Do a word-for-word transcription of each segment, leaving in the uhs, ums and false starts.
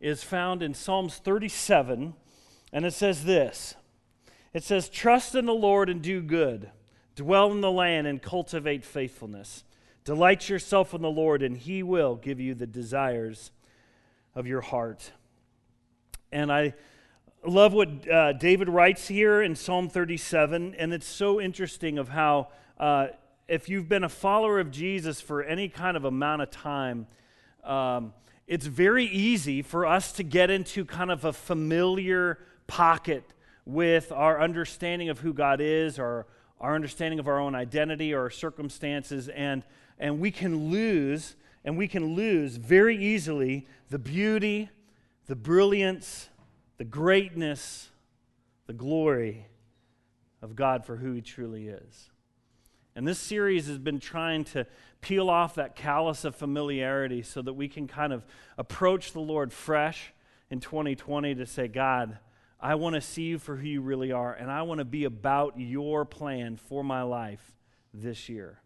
is found in Psalms thirty-seven, and it says this. It says, "Trust in the Lord and do good. Dwell in the land and cultivate faithfulness. Delight yourself in the Lord, and He will give you the desires of your heart." And I love what uh, David writes here in Psalm thirty-seven, and it's so interesting of how uh, if you've been a follower of Jesus for any kind of amount of time, um, it's very easy for us to get into kind of a familiar pocket with our understanding of who God is, or our understanding of our own identity or our circumstances, and and we can lose, and we can lose very easily the beauty, the brilliance, the greatness, the glory of God for who He truly is. And this series has been trying to peel off that callus of familiarity so that we can kind of approach the Lord fresh in twenty twenty to say, "God, I want to see you for who you really are, and I want to be about your plan for my life this year."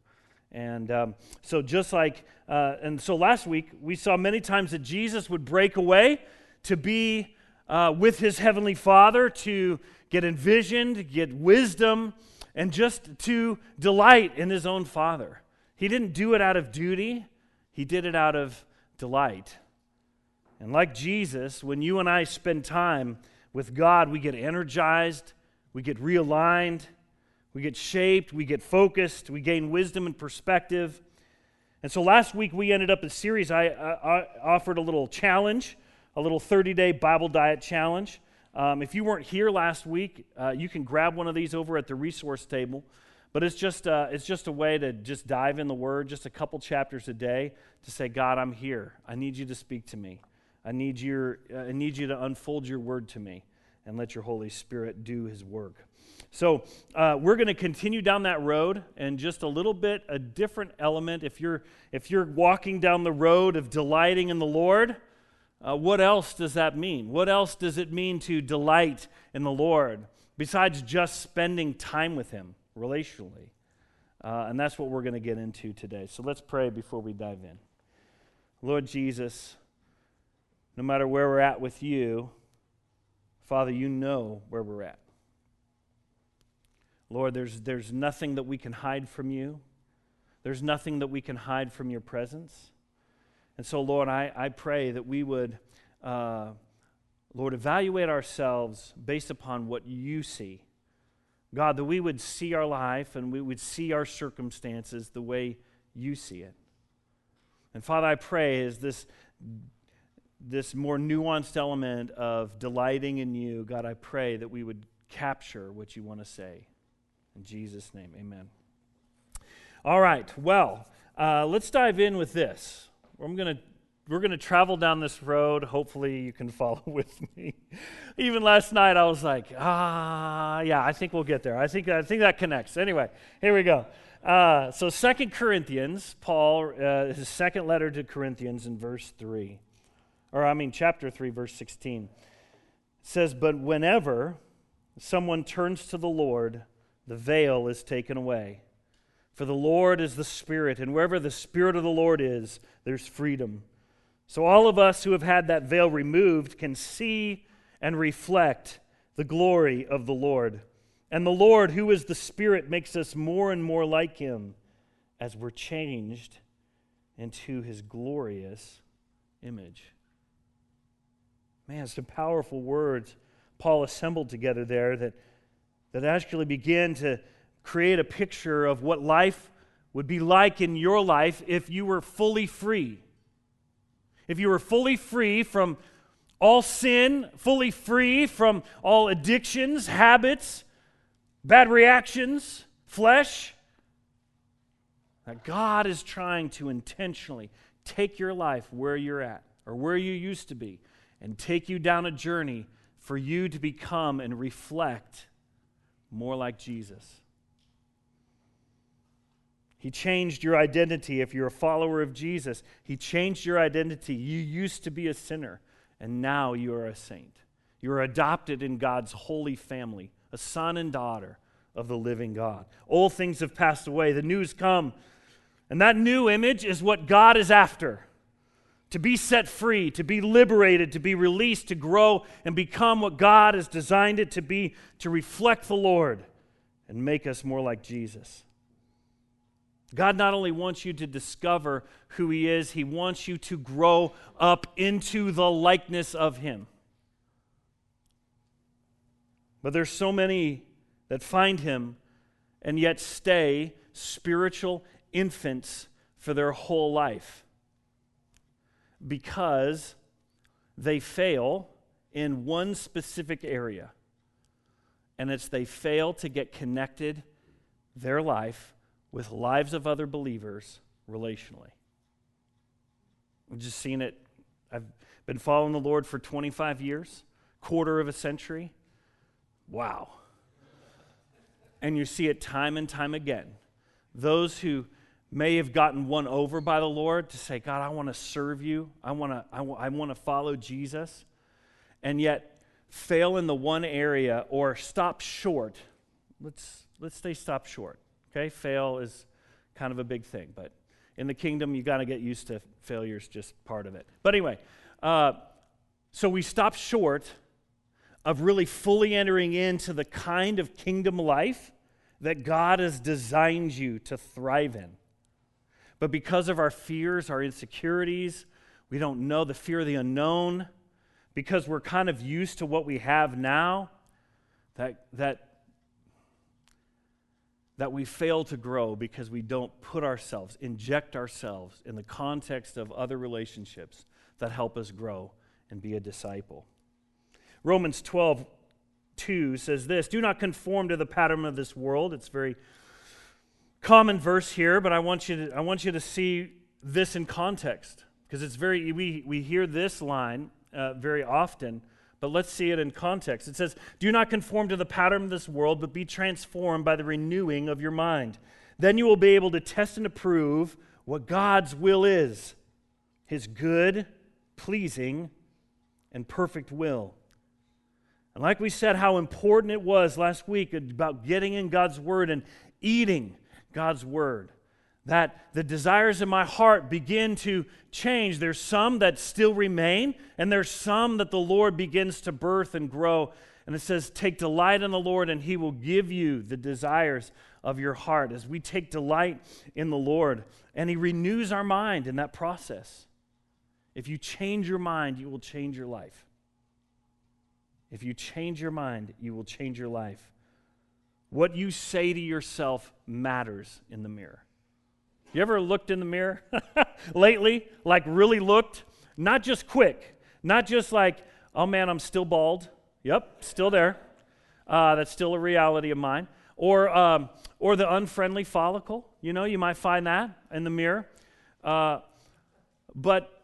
And um, so just like, uh, and so last week, we saw many times that Jesus would break away to be uh, with His Heavenly Father, to get envisioned, get wisdom, and just to delight in His own Father. He didn't do it out of duty. He did it out of delight. And like Jesus, when you and I spend time with God, we get energized, we get realigned, we get shaped, we get focused, we gain wisdom and perspective. And so last week we ended up a series. I, I, I offered a little challenge, a little thirty-day Bible diet challenge. Um, if you weren't here last week, uh, you can grab one of these over at the resource table. But it's just uh, it's just a way to just dive in the Word, just a couple chapters a day, to say, "God, I'm here. I need you to speak to me. I need your uh, I need you to unfold your Word to me, and let your Holy Spirit do His work." So uh, we're going to continue down that road, and just a little bit a different element. If you're if you're walking down the road of delighting in the Lord, Uh, what else does that mean? What else does it mean to delight in the Lord besides just spending time with Him relationally? Uh, and that's what we're going to get into today. So let's pray before we dive in. Lord Jesus, no matter where we're at with You, Father, You know where we're at. Lord, there's, there's nothing that we can hide from You. There's nothing that we can hide from Your presence. And so, Lord, I, I pray that we would, uh, Lord, evaluate ourselves based upon what You see. God, that we would see our life and we would see our circumstances the way You see it. And Father, I pray as this, this more nuanced element of delighting in You, God, I pray that we would capture what You want to say. In Jesus' name, amen. All right, well, uh, let's dive in with this. I'm gonna, we're going to travel down this road. Hopefully you can follow with me. Even last night I was like, ah, yeah, I think we'll get there. I think, I think that connects. Anyway, here we go. Uh, so Second Corinthians, Paul, uh, his second letter to Corinthians in verse three, or I mean chapter three, verse sixteen, says, "But whenever someone turns to the Lord, the veil is taken away. For the Lord is the Spirit, and wherever the Spirit of the Lord is, there's freedom. So all of us who have had that veil removed can see and reflect the glory of the Lord. And the Lord, who is the Spirit, makes us more and more like Him as we're changed into His glorious image." Man, some powerful words Paul assembled together there that, that actually begin to create a picture of what life would be like in your life if you were fully free. If you were fully free from all sin, fully free from all addictions, habits, bad reactions, flesh, that God is trying to intentionally take your life where you're at or where you used to be and take you down a journey for you to become and reflect more like Jesus. He changed your identity. If you're a follower of Jesus, He changed your identity. You used to be a sinner, and now you are a saint. You are adopted in God's holy family, a son and daughter of the living God. Old things have passed away. The new has come. And that new image is what God is after. To be set free, to be liberated, to be released, to grow and become what God has designed it to be, to reflect the Lord and make us more like Jesus. God not only wants you to discover who He is, He wants you to grow up into the likeness of Him. But there's so many that find Him and yet stay spiritual infants for their whole life because they fail in one specific area, and it's they fail to get connected their life with lives of other believers relationally. I've just seen it. I've been following the Lord for twenty-five years, quarter of a century. Wow. And you see it time and time again. Those who may have gotten won over by the Lord to say, God, I want to serve you. I want to, I, w- I want to follow Jesus. And yet fail in the one area or stop short. Let's, let's stay stopped short. Okay, fail is kind of a big thing, but in the kingdom, you got to get used to failure's just part of it. But anyway, uh, so we stop short of really fully entering into the kind of kingdom life that God has designed you to thrive in. But because of our fears, our insecurities, we don't know the fear of the unknown, because we're kind of used to what we have now, that that. that we fail to grow because we don't put ourselves, inject ourselves in the context of other relationships that help us grow and be a disciple. Romans twelve two says this, do not conform to the pattern of this world. It's a very common verse here, but I want you to, I want you to see this in context, because it's very, we, we hear this line uh, very often. But let's see it in context. It says, do not conform to the pattern of this world, but be transformed by the renewing of your mind. Then you will be able to test and approve what God's will is, His good, pleasing, and perfect will. And like we said, how important it was last week about getting in God's Word and eating God's Word, that the desires in my heart begin to change. There's some that still remain, and there's some that the Lord begins to birth and grow. And it says, take delight in the Lord, and He will give you the desires of your heart. As we take delight in the Lord, and He renews our mind in that process. If you change your mind, you will change your life. If you change your mind, you will change your life. What you say to yourself matters in the mirror. You ever looked in the mirror lately, like really looked? Not just quick, not just like, oh man, I'm still bald. Yep, still there. Uh, that's still a reality of mine. Or um, or the unfriendly follicle, you know, you might find that in the mirror. Uh, but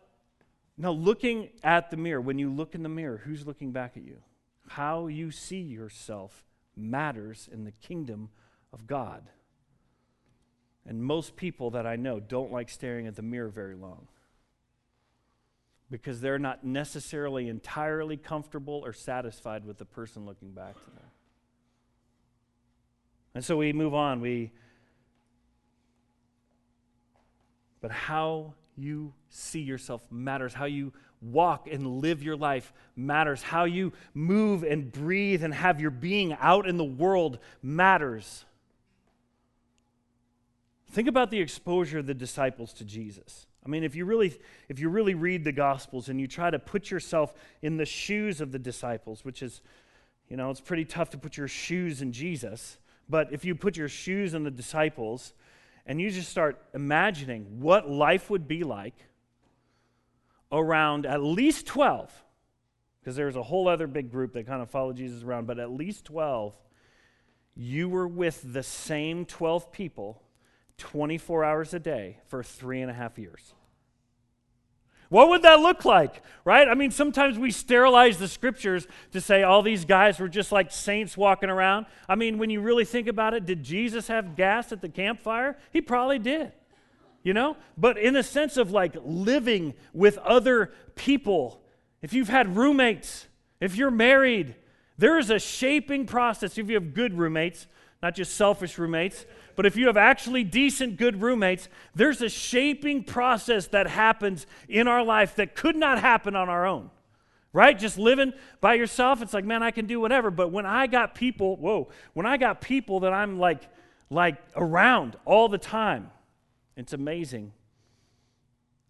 now looking at the mirror, when you look in the mirror, who's looking back at you? How you see yourself matters in the kingdom of God. And most people that I know don't like staring at the mirror very long because they're not necessarily entirely comfortable or satisfied with the person looking back to them. And so we move on. We, but how you see yourself matters. How you walk and live your life matters. How you move and breathe and have your being out in the world matters. Think about the exposure of the disciples to Jesus. I mean, if you really if you really read the Gospels and you try to put yourself in the shoes of the disciples, which is, you know, it's pretty tough to put your shoes in Jesus, but if you put your shoes in the disciples and you just start imagining what life would be like around at least twelve, because there's a whole other big group that kind of followed Jesus around, but at least twelve, you were with the same twelve people twenty-four hours a day for three and a half years. What would that look like, right? I mean, sometimes we sterilize the scriptures to say all these guys were just like saints walking around. I mean, when you really think about it, did Jesus have gas at the campfire? He probably did, you know? But in the sense of like living with other people, if you've had roommates, if you're married, there is a shaping process. If you have good roommates, not just selfish roommates, but if you have actually decent, good roommates, there's a shaping process that happens in our life that could not happen on our own, right? Just living by yourself, it's like, man, I can do whatever. But when I got people, whoa, when I got people that I'm like, like around all the time, it's amazing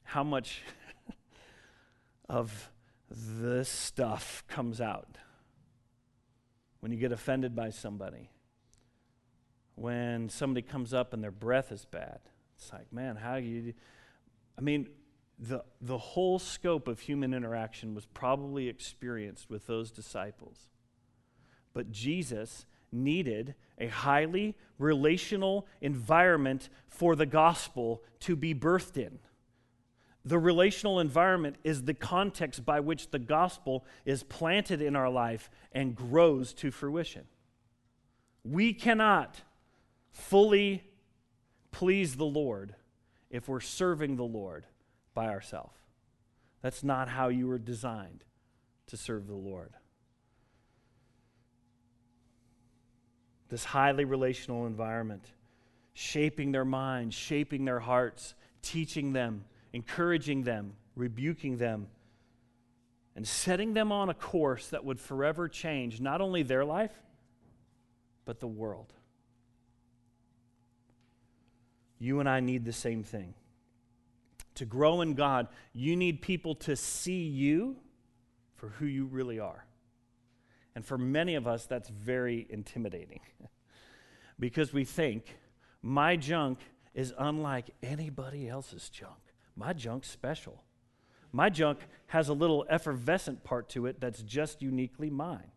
how much of this stuff comes out when you get offended by somebody. When somebody comes up and their breath is bad, it's like, man, how do you... do? I mean, the, the whole scope of human interaction was probably experienced with those disciples. But Jesus needed a highly relational environment for the gospel to be birthed in. The relational environment is the context by which the gospel is planted in our life and grows to fruition. We cannot fully please the Lord if we're serving the Lord by ourselves. That's not how you were designed to serve the Lord. This highly relational environment, shaping their minds, shaping their hearts, teaching them, encouraging them, rebuking them, and setting them on a course that would forever change not only their life, but the world. You and I need the same thing. To grow in God, you need people to see you for who you really are. And for many of us, that's very intimidating because we think, my junk is unlike anybody else's junk. My junk's special. My junk has a little effervescent part to it that's just uniquely mine.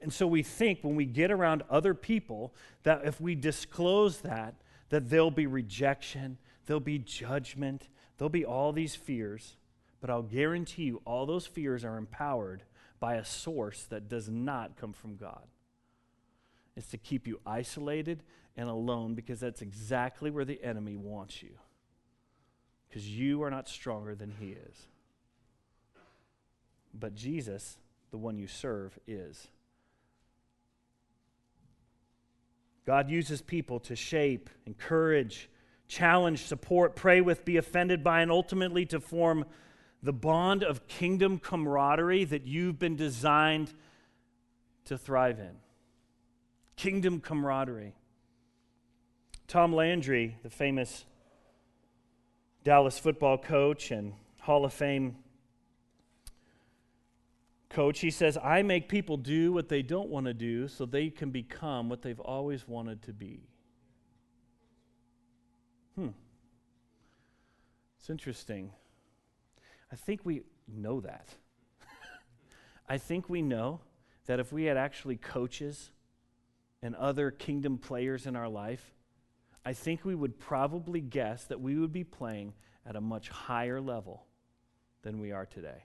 And so we think when we get around other people that if we disclose that, that there'll be rejection, there'll be judgment, there'll be all these fears. But I'll guarantee you all those fears are empowered by a source that does not come from God. It's to keep you isolated and alone because that's exactly where the enemy wants you. Because you are not stronger than he is. But Jesus, the one you serve, is. God uses people to shape, encourage, challenge, support, pray with, be offended by, and ultimately to form the bond of kingdom camaraderie that you've been designed to thrive in. Kingdom camaraderie. Tom Landry, the famous Dallas football coach and Hall of Fame coach, he says, I make people do what they don't want to do so they can become what they've always wanted to be. Hmm. It's interesting. I think we know that. I think we know that if we had actually coaches and other kingdom players in our life, I think we would probably guess that we would be playing at a much higher level than we are today.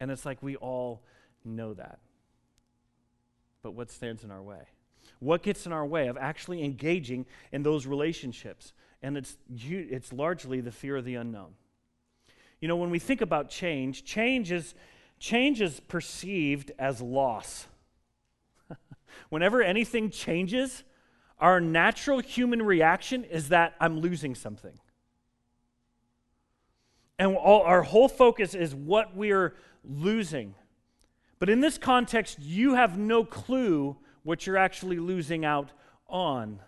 And it's like we all know that. But what stands in our way? What gets in our way of actually engaging in those relationships? And it's it's largely the fear of the unknown. You know, when we think about change, change is, change is perceived as loss. Whenever anything changes, our natural human reaction is that I'm losing something. And all, our whole focus is what we're losing. But in this context, you have no clue what you're actually losing out on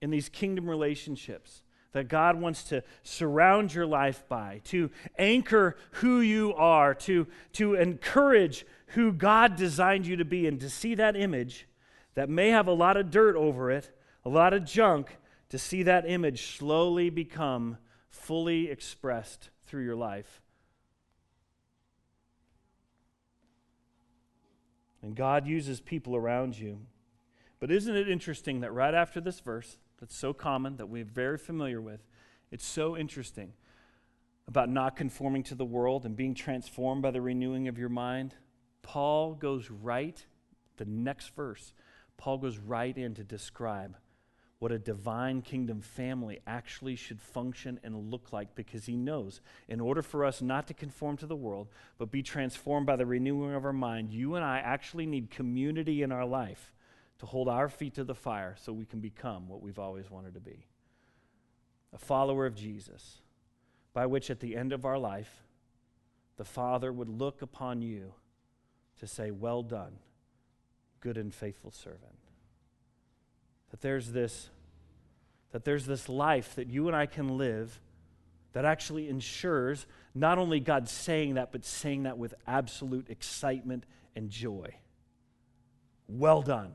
in these kingdom relationships that God wants to surround your life by, to anchor who you are, to, to encourage who God designed you to be, and to see that image that may have a lot of dirt over it, a lot of junk, to see that image slowly become fully expressed through your life. And God uses people around you. But isn't it interesting that right after this verse, that's so common, that we're very familiar with, it's so interesting about not conforming to the world and being transformed by the renewing of your mind, Paul goes right, the next verse, Paul goes right in to describe what a divine kingdom family actually should function and look like, because he knows in order for us not to conform to the world, but be transformed by the renewing of our mind, you and I actually need community in our life to hold our feet to the fire so we can become what we've always wanted to be. A follower of Jesus, by which at the end of our life, the Father would look upon you to say, well done, good and faithful servant. That there's this, that there's this life that you and I can live that actually ensures not only God saying that, but saying that with absolute excitement and joy. Well done.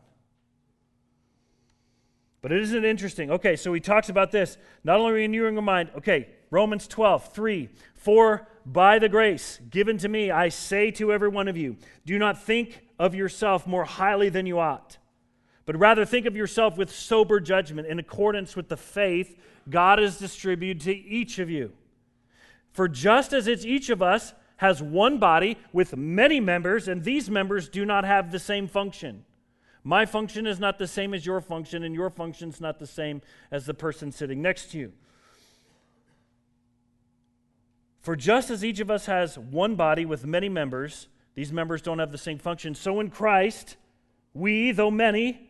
But isn't it interesting? Okay, so he talks about this, not only renewing your mind, okay, Romans twelve, three, for by the grace given to me, I say to every one of you, do not think of yourself more highly than you ought, but rather think of yourself with sober judgment in accordance with the faith God has distributed to each of you. For just as it's each of us has one body with many members, and these members do not have the same function. My function is not the same as your function, and your function is not the same as the person sitting next to you. For just as each of us has one body with many members, these members don't have the same function, so in Christ, we, though many,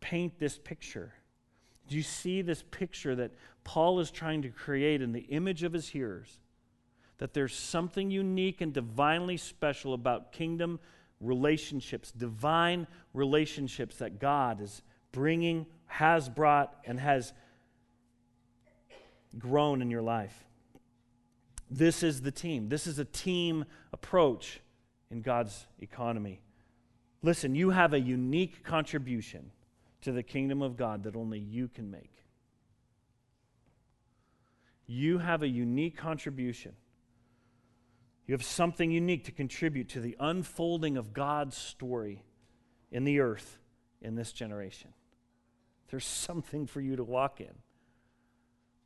paint this picture. Do you see this picture that Paul is trying to create in the image of his hearers? That there's something unique and divinely special about kingdom relationships, divine relationships that God is bringing, has brought, and has grown in your life. This is the team. This is a team approach in God's economy. Listen, you have a unique contribution to the kingdom of God that only you can make. You have a unique contribution. You have something unique to contribute to the unfolding of God's story in the earth in this generation. There's something for you to walk in.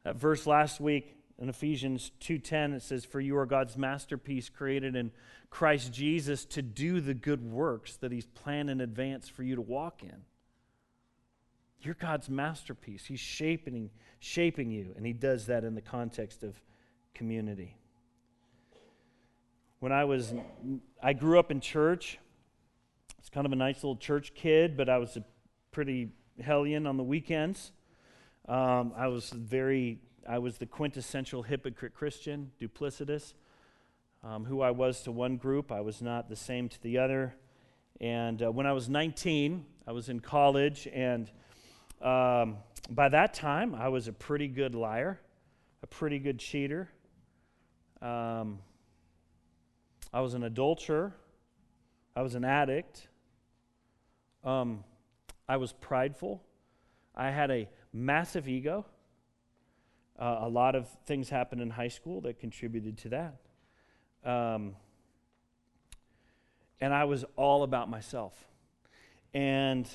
That verse last week in Ephesians two ten, it says, for you are God's masterpiece created in Christ Jesus to do the good works that he's planned in advance for you to walk in. You're God's masterpiece. He's shaping, shaping you, and he does that in the context of community. When I was, I grew up in church. I was kind of a nice little church kid, but I was a pretty hellion on the weekends. Um, I was very, I was the quintessential hypocrite Christian, duplicitous. Um, who I was to one group, I was not the same to the other. And uh, when I was nineteen, I was in college, and um, by that time, I was a pretty good liar, a pretty good cheater. Um... I was an adulterer. I was an addict. Um, I was prideful. I had a massive ego. Uh, a lot of things happened in high school that contributed to that. Um, and I was all about myself. And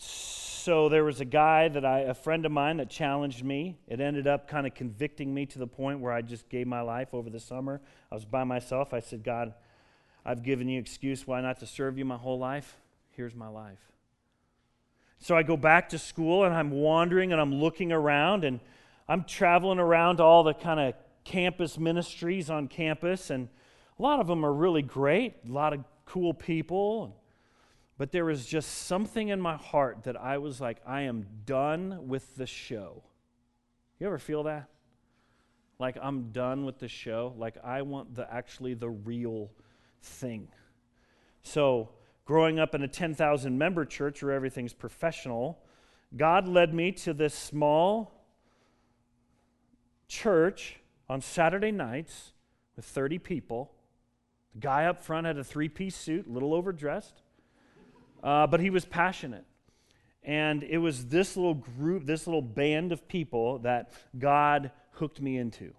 so there was a guy that I, a friend of mine that challenged me. It ended up kind of convicting me to the point where I just gave my life over the summer. I was by myself. I said, God, I've given you excuse why not to serve you my whole life. Here's my life. So I go back to school, and I'm wandering, and I'm looking around, and I'm traveling around to all the kind of campus ministries on campus, and a lot of them are really great, a lot of cool people. But there was just something in my heart that I was like, I am done with the show. You ever feel that? Like, I'm done with the show. Like, I want the actually the real thing. So growing up in a ten thousand member church where everything's professional, God led me to this small church on Saturday nights with thirty people. The guy up front had a three-piece suit, a little overdressed, uh, but he was passionate. And it was this little group, this little band of people that God hooked me into.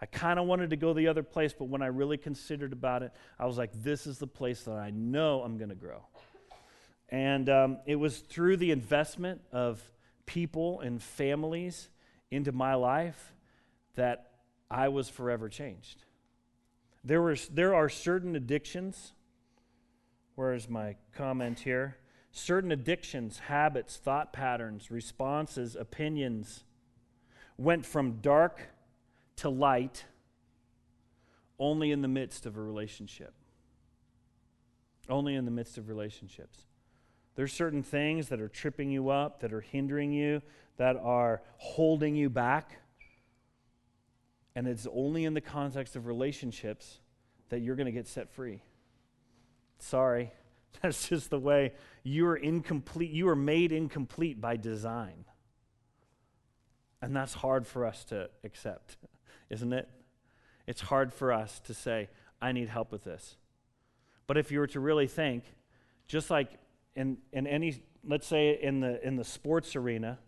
I kind of wanted to go the other place, but when I really considered about it, I was like, this is the place that I know I'm going to grow. And um, it was through the investment of people and families into my life that I was forever changed. There was, there are certain addictions. Where's my comment here? Certain addictions, habits, thought patterns, responses, opinions went from dark to light only in the midst of a relationship. Only in the midst of relationships. There's certain things that are tripping you up, that are hindering you, that are holding you back. And it's only in the context of relationships that you're going to get set free. Sorry. That's just the way. You are incomplete. You are made incomplete by design. And that's hard for us to accept, isn't it? It's hard for us to say, I need help with this. But if you were to really think, just like in, in any, let's say in the in the sports arena,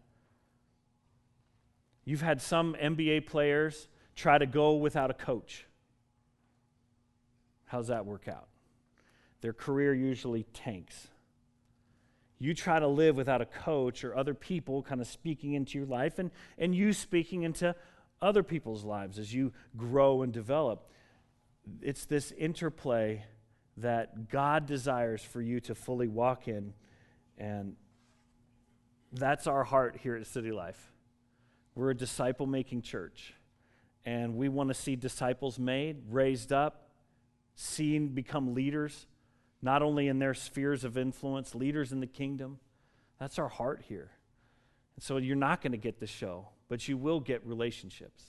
you've had some N B A players try to go without a coach. How's that work out? Their career usually tanks. You try to live without a coach or other people kind of speaking into your life and, and you speaking into other people's lives as you grow and develop. It's this interplay that God desires for you to fully walk in, and that's our heart here at City Life. We're a disciple-making church, and we want to see disciples made, raised up, seen, become leaders, not only in their spheres of influence, leaders in the kingdom. That's our heart here. And so you're not going to get the show, but you will get relationships.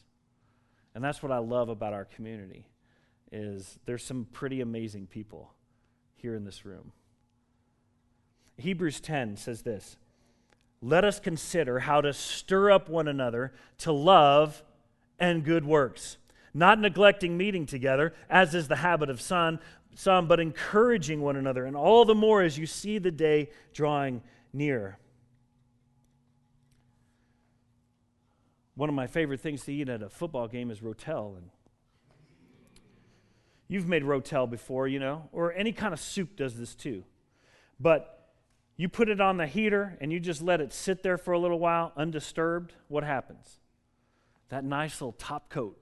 And that's what I love about our community, is there's some pretty amazing people here in this room. Hebrews ten says this, "Let us consider how to stir up one another to love and good works, not neglecting meeting together, as is the habit of some, Some, but encouraging one another, and all the more as you see the day drawing near." One of my favorite things to eat at a football game is Rotel. And you've made Rotel before, you know, or any kind of soup does this too. But you put it on the heater and you just let it sit there for a little while, undisturbed. What happens? That nice little top coat,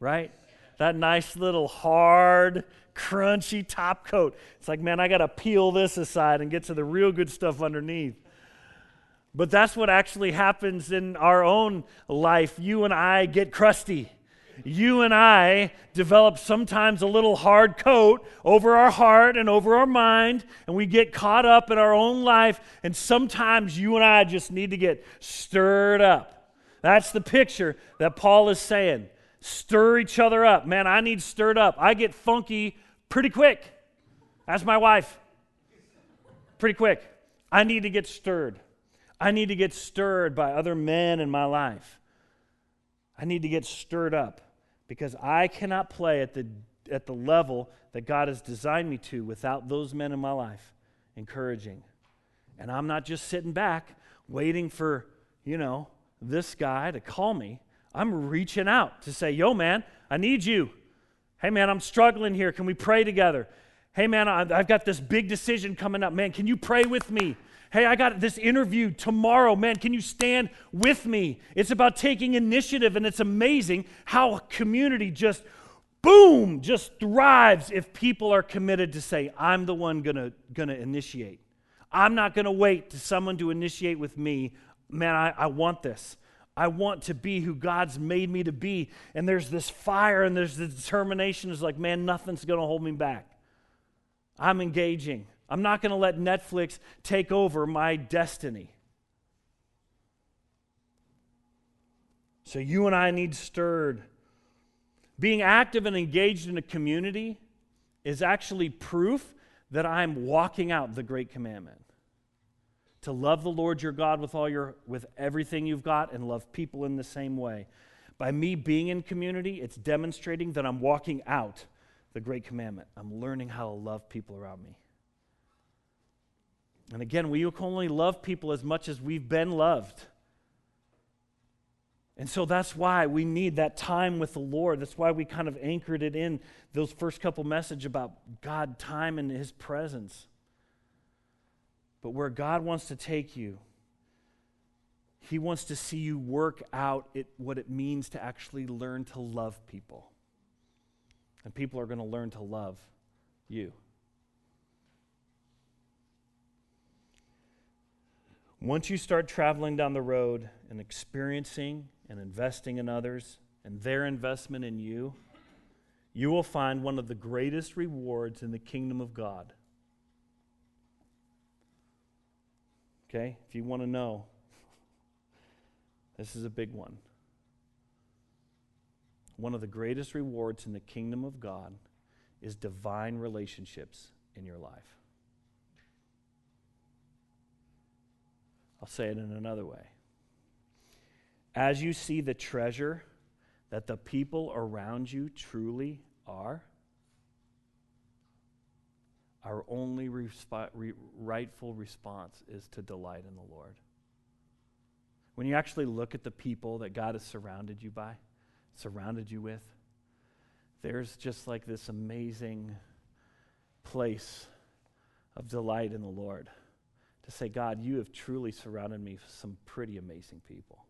right? That nice little hard, crunchy top coat. It's like, man, I got to peel this aside and get to the real good stuff underneath. But that's what actually happens in our own life. You and I get crusty. You and I develop sometimes a little hard coat over our heart and over our mind, and we get caught up in our own life, and sometimes you and I just need to get stirred up. That's the picture that Paul is saying. Stir each other up. Man, I need stirred up. I get funky pretty quick. That's my wife. Pretty quick. I need to get stirred. I need to get stirred by other men in my life. I need to get stirred up because I cannot play at the at the level that God has designed me to without those men in my life encouraging. And I'm not just sitting back waiting for, you know, this guy to call me. I'm reaching out to say, yo, man, I need you. Hey, man, I'm struggling here. Can we pray together? Hey, man, I've got this big decision coming up. Man, can you pray with me? Hey, I got this interview tomorrow. Man, can you stand with me? It's about taking initiative, and it's amazing how a community just, boom, just thrives if people are committed to say, I'm the one gonna, gonna initiate. I'm not gonna wait to someone to initiate with me. Man, I, I want this. I want to be who God's made me to be. And there's this fire and there's this determination. It's like, man, nothing's going to hold me back. I'm engaging. I'm not going to let Netflix take over my destiny. So you and I need stirred. Being active and engaged in a community is actually proof that I'm walking out the great commandment. To love the Lord your God with all your with everything you've got and love people in the same way. By me being in community, it's demonstrating that I'm walking out the great commandment. I'm learning how to love people around me. And again, we can only love people as much as we've been loved. And so that's why we need that time with the Lord. That's why we kind of anchored it in those first couple messages about God, time, and His presence. But where God wants to take you, He wants to see you work out it, what it means to actually learn to love people. And people are going to learn to love you. Once you start traveling down the road and experiencing and investing in others and their investment in you, you will find one of the greatest rewards in the kingdom of God. Okay, if you want to know, this is a big one. One of the greatest rewards in the kingdom of God is divine relationships in your life. I'll say it in another way. As you see the treasure that the people around you truly are, our only resp- re- rightful response is to delight in the Lord. When you actually look at the people that God has surrounded you by, surrounded you with, there's just like this amazing place of delight in the Lord to say, God, you have truly surrounded me with some pretty amazing people.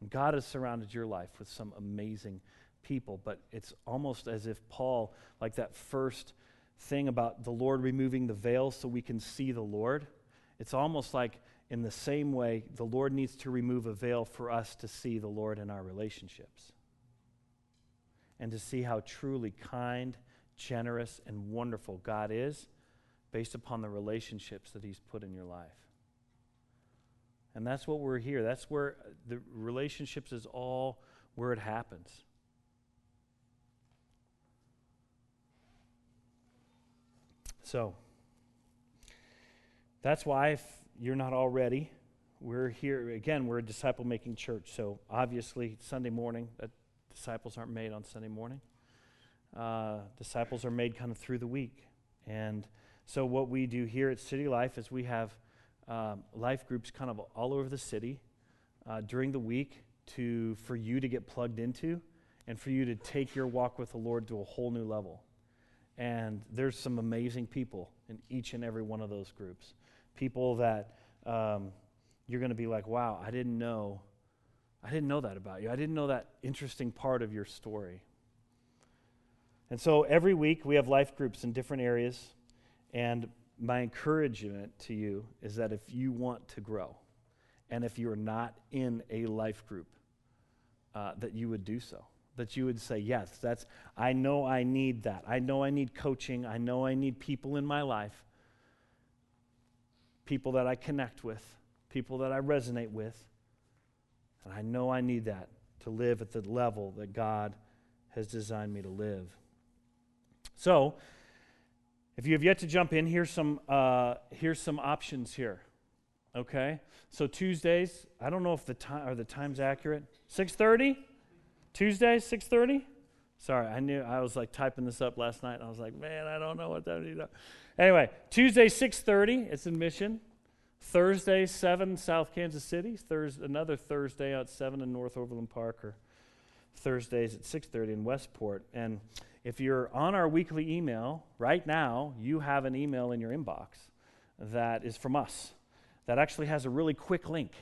And God has surrounded your life with some amazing people, but it's almost as if Paul, like that first thing about the Lord removing the veil so we can see the Lord, it's almost like in the same way the Lord needs to remove a veil for us to see the Lord in our relationships and to see how truly kind, generous, and wonderful God is based upon the relationships that He's put in your life. And that's what we're here. That's where the relationships is all where it happens. So, that's why if you're not already, we're here, again, we're a disciple-making church, so obviously Sunday morning, uh, disciples aren't made on Sunday morning. Uh, disciples are made kind of through the week. And so what we do here at City Life is we have um, life groups kind of all over the city uh, during the week to for you to get plugged into and for you to take your walk with the Lord to a whole new level. And there's some amazing people in each and every one of those groups. People that um, you're going to be like, wow, I didn't know, I didn't know that about you. I didn't know that interesting part of your story. And so every week we have life groups in different areas. And my encouragement to you is that if you want to grow and if you're not in a life group, uh, that you would do so. That you would say, yes, that's, I know I need that. I know I need coaching. I know I need people in my life, people that I connect with, people that I resonate with. And I know I need that to live at the level that God has designed me to live. So, if you have yet to jump in, here's some, uh, here's some options here. Okay? So Tuesdays, I don't know if the time, are the times accurate? six thirty? Tuesday, six thirty? Sorry, I knew, I was like typing this up last night, and I was like, man, I don't know what that is. Anyway, Tuesday, six thirty, it's in Mission. Thursday, seven, South Kansas City. Thursday, another Thursday out seven in North Overland Park, or Thursdays at six thirty in Westport. And if you're on our weekly email, right now, you have an email in your inbox that is from us that actually has a really quick link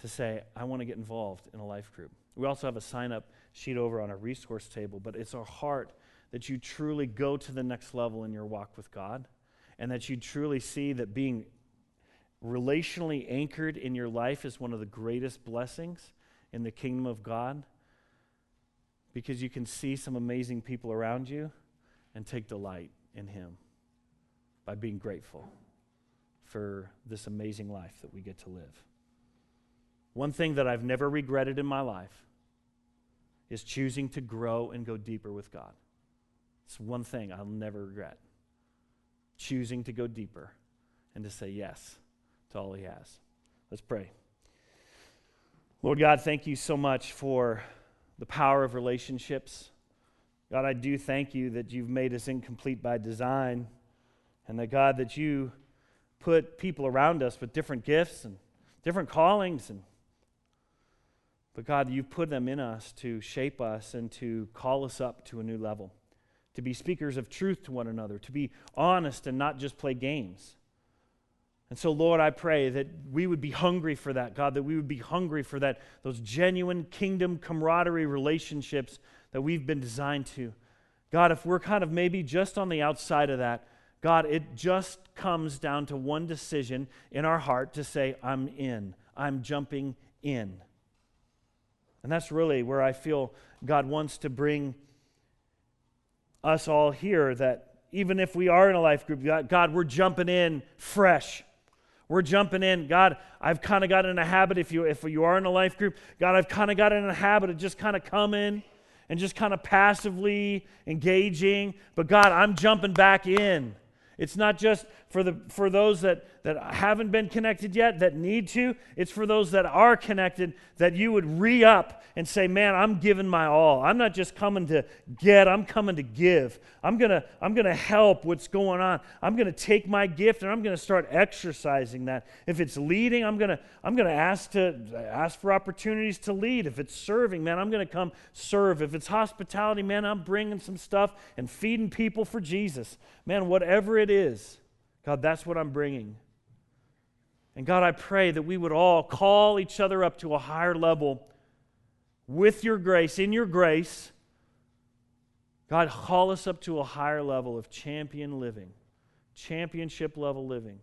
to say, I want to get involved in a life group. We also have a sign-up sheet over on our resource table, but it's our heart that you truly go to the next level in your walk with God and that you truly see that being relationally anchored in your life is one of the greatest blessings in the kingdom of God because you can see some amazing people around you and take delight in Him by being grateful for this amazing life that we get to live. One thing that I've never regretted in my life is choosing to grow and go deeper with God. It's one thing I'll never regret. Choosing to go deeper and to say yes to all He has. Let's pray. Lord God, thank you so much for the power of relationships. God, I do thank you that you've made us incomplete by design, and that, God, that you put people around us with different gifts and different callings, and but God, you put them in us to shape us and to call us up to a new level, to be speakers of truth to one another, to be honest and not just play games. And so, Lord, I pray that we would be hungry for that, God, that we would be hungry for that, those genuine kingdom camaraderie relationships that we've been designed to. God, if we're kind of maybe just on the outside of that, God, it just comes down to one decision in our heart to say, I'm in, I'm jumping in. And that's really where I feel God wants to bring us all here, that even if we are in a life group, God, God we're jumping in fresh. We're jumping in. God, I've kind of gotten in a habit, if you, if you are in a life group, God, I've kind of gotten in a habit of just kind of coming and just kind of passively engaging. But God, I'm jumping back in. It's not just for the for those that, that haven't been connected yet, that need to. It's for those that are connected, that you would re-up and say, man, I'm giving my all. I'm not just coming to get, I'm coming to give. I'm going to I'm gonna help what's going on. I'm going to take my gift and I'm going to start exercising that. If it's leading, I'm going to I'm gonna ask to ask for opportunities to lead. If it's serving, man, I'm going to come serve. If it's hospitality, man, I'm bringing some stuff and feeding people for Jesus. Man, whatever it is, it is, God, that's what I'm bringing. And God, I pray that we would all call each other up to a higher level with your grace, in your grace. God, call us up to a higher level of champion living, championship level living.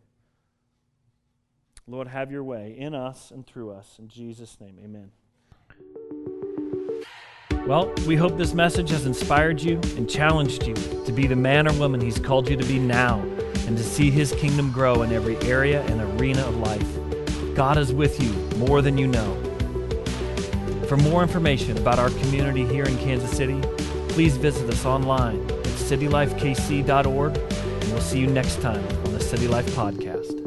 Lord, have your way in us and through us. In Jesus' name, amen. Well, we hope this message has inspired you and challenged you to be the man or woman He's called you to be now, and to see His kingdom grow in every area and arena of life. God is with you more than you know. For more information about our community here in Kansas City, please visit us online at city life k c dot org, and we'll see you next time on the City Life Podcast.